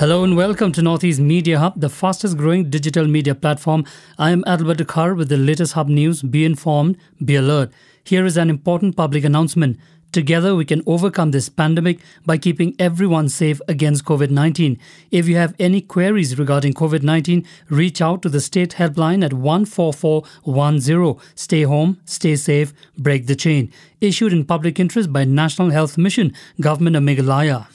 Hello and welcome to Northeast Media Hub, the fastest growing digital media platform. I am Adilbert Akhar with the latest Hub news. Be informed, be alert. Here is an important public announcement. Together, we can overcome this pandemic by keeping everyone safe against COVID-19. If you have any queries regarding COVID-19, reach out to the state helpline at 14410. Stay home, stay safe, break the chain. Issued in public interest by National Health Mission, Government of Meghalaya.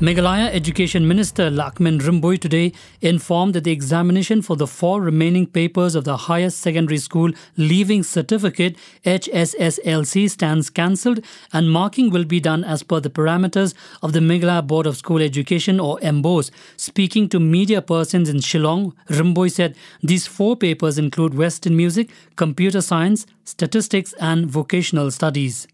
Meghalaya Education Minister Lahkmen Rymbui today informed that the examination for the 4 remaining papers of the Higher Secondary School Leaving Certificate HSSLC stands cancelled and marking will be done as per the parameters of the Meghalaya Board of School Education or MBOSE. Speaking to media persons in Shillong, Rymbui said these 4 papers include Western music, computer science, statistics and vocational studies.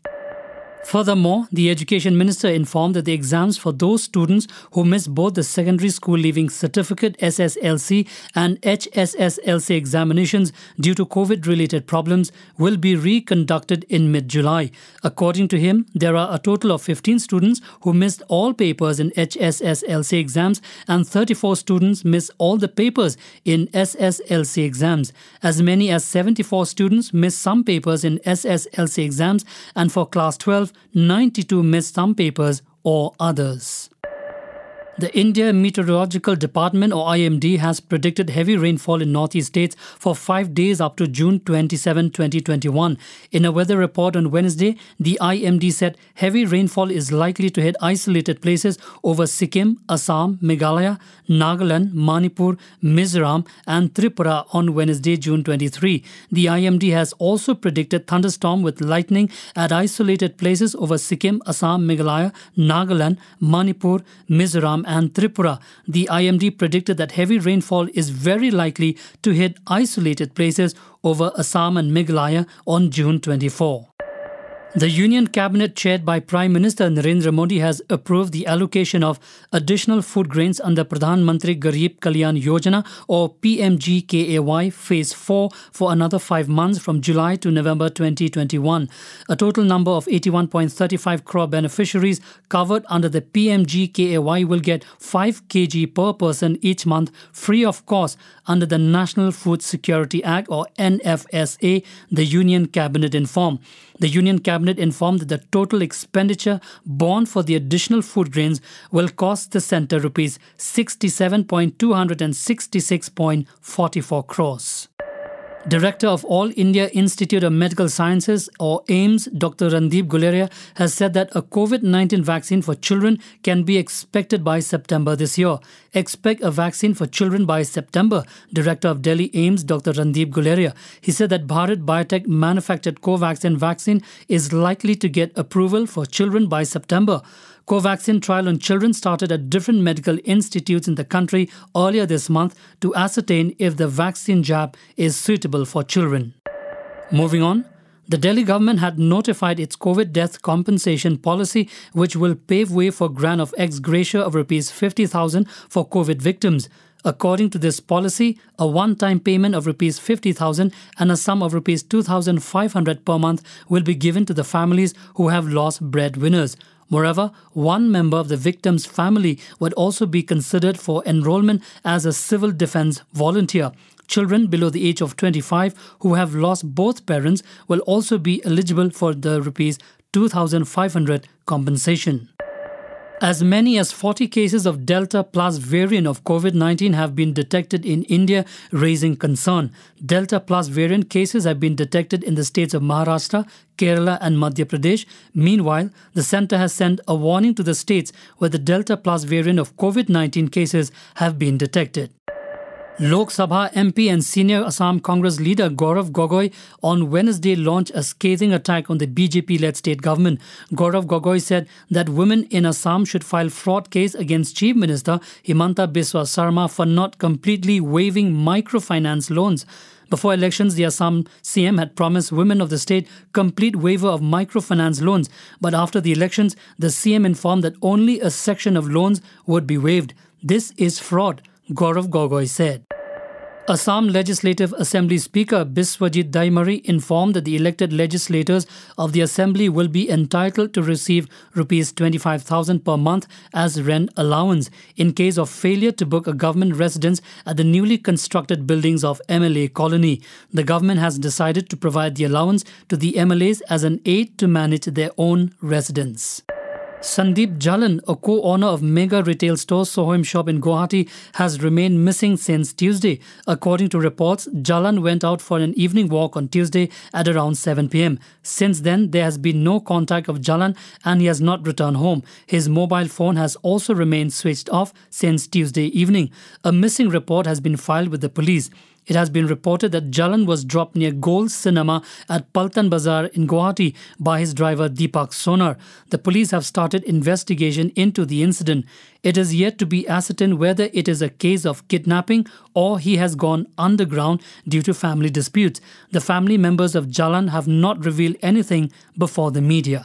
Furthermore, the Education Minister informed that the exams for those students who miss both the Secondary School Leaving Certificate SSLC and HSSLC examinations due to COVID-related problems will be reconducted in mid-July. According to him, there are a total of 15 students who missed all papers in HSSLC exams and 34 students miss all the papers in SSLC exams. As many as 74 students miss some papers in SSLC exams, and for Class 12, 92 missed some papers or others. The India Meteorological Department or IMD has predicted heavy rainfall in northeast states for 5 days up to June 27, 2021. In a weather report on Wednesday, the IMD said heavy rainfall is likely to hit isolated places over Sikkim, Assam, Meghalaya, Nagaland, Manipur, Mizoram and Tripura on Wednesday, June 23. The IMD has also predicted thunderstorm with lightning at isolated places over Sikkim, Assam, Meghalaya, Nagaland, Manipur, Mizoram and Tripura. The IMD predicted that heavy rainfall is very likely to hit isolated places over Assam and Meghalaya on June 24. The Union Cabinet chaired by Prime Minister Narendra Modi has approved the allocation of additional food grains under Pradhan Mantri Garib Kalyan Yojana or PMGKAY Phase 4 for another 5 months from July to November 2021. A total number of 81.35 crore beneficiaries covered under the PMGKAY will get 5 kg per person each month free of cost under the National Food Security Act or NFSA, the Union Cabinet informed. The Union Cabinet informed that the total expenditure borne for the additional food grains will cost the centre rupees 67,266.44 crores. Director of All India Institute of Medical Sciences or AIIMS, Dr. Randeep Guleria has said that a COVID-19 vaccine for children can be expected by September this year. Expect a vaccine for children by September, Director of Delhi AIIMS, Dr. Randeep Guleria. He said that Bharat Biotech manufactured Covaxin vaccine is likely to get approval for children by September. Covaxin trial on children started at different medical institutes in the country earlier this month to ascertain if the vaccine jab is suitable for children. Moving on. The Delhi government had notified its COVID death compensation policy, which will pave way for grant of ex-gratia of Rs 50,000 for COVID victims. According to this policy, a one-time payment of Rs 50,000 and a sum of Rs 2,500 per month will be given to the families who have lost breadwinners. Moreover, one member of the victim's family would also be considered for enrollment as a civil defense volunteer. Children below the age of 25 who have lost both parents will also be eligible for the Rs 2,500 compensation. As many as 40 cases of Delta Plus variant of COVID-19 have been detected in India, raising concern. Delta Plus variant cases have been detected in the states of Maharashtra, Kerala and Madhya Pradesh. Meanwhile, the centre has sent a warning to the states where the Delta Plus variant of COVID-19 cases have been detected. Lok Sabha MP and senior Assam Congress leader Gaurav Gogoi on Wednesday launched a scathing attack on the BJP-led state government. Gaurav Gogoi said that women in Assam should file fraud case against Chief Minister Himanta Biswa Sarma for not completely waiving microfinance loans. Before elections, the Assam CM had promised women of the state complete waiver of microfinance loans. But after the elections, the CM informed that only a section of loans would be waived. This is fraud, Gaurav Gogoi said. Assam Legislative Assembly Speaker Biswajit Daimari informed that the elected legislators of the Assembly will be entitled to receive Rs 25,000 per month as rent allowance in case of failure to book a government residence at the newly constructed buildings of MLA Colony. The government has decided to provide the allowance to the MLAs as an aid to manage their own residence. Sandeep Jalan, a co-owner of mega retail store Sohoim Shop in Guwahati, has remained missing since Tuesday. According to reports, Jalan went out for an evening walk on Tuesday at around 7 p.m. Since then, there has been no contact of Jalan and he has not returned home. His mobile phone has also remained switched off since Tuesday evening. A missing report has been filed with the police. It has been reported that Jalan was dropped near Gold Cinema at Paltan Bazaar in Guwahati by his driver Deepak Sonar. The police have started investigation into the incident. It is yet to be ascertained whether it is a case of kidnapping or he has gone underground due to family disputes. The family members of Jalan have not revealed anything before the media.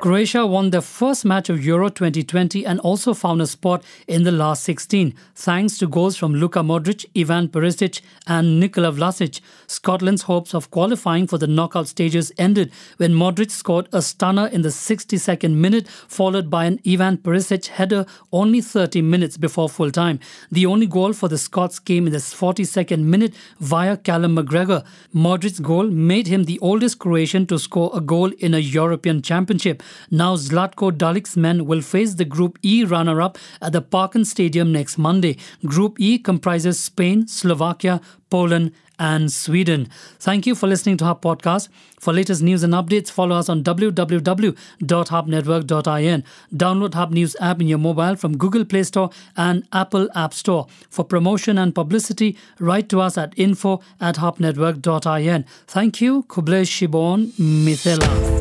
Croatia won their first match of Euro 2020 and also found a spot in the last 16, thanks to goals from Luka Modric, Ivan Perisic and Nikola Vlasic. Scotland's hopes of qualifying for the knockout stages ended when Modric scored a stunner in the 62nd minute, followed by an Ivan Perisic header only 30 minutes before full-time. The only goal for the Scots came in the 42nd minute via Callum McGregor. Modric's goal made him the oldest Croatian to score a goal in a European Championship. Now Zlatko Dalic's men will face the Group E runner-up at the Parken Stadium next Monday. Group E comprises Spain, Slovakia, Poland and Sweden. Thank you for listening to Hub Podcast. For latest news and updates, follow us on www.hubnetwork.in. Download Hub News app in your mobile from Google Play Store and Apple App Store. For promotion and publicity, write to us at info@hubnetwork.in. Thank you. Kublai Shibon Mithila.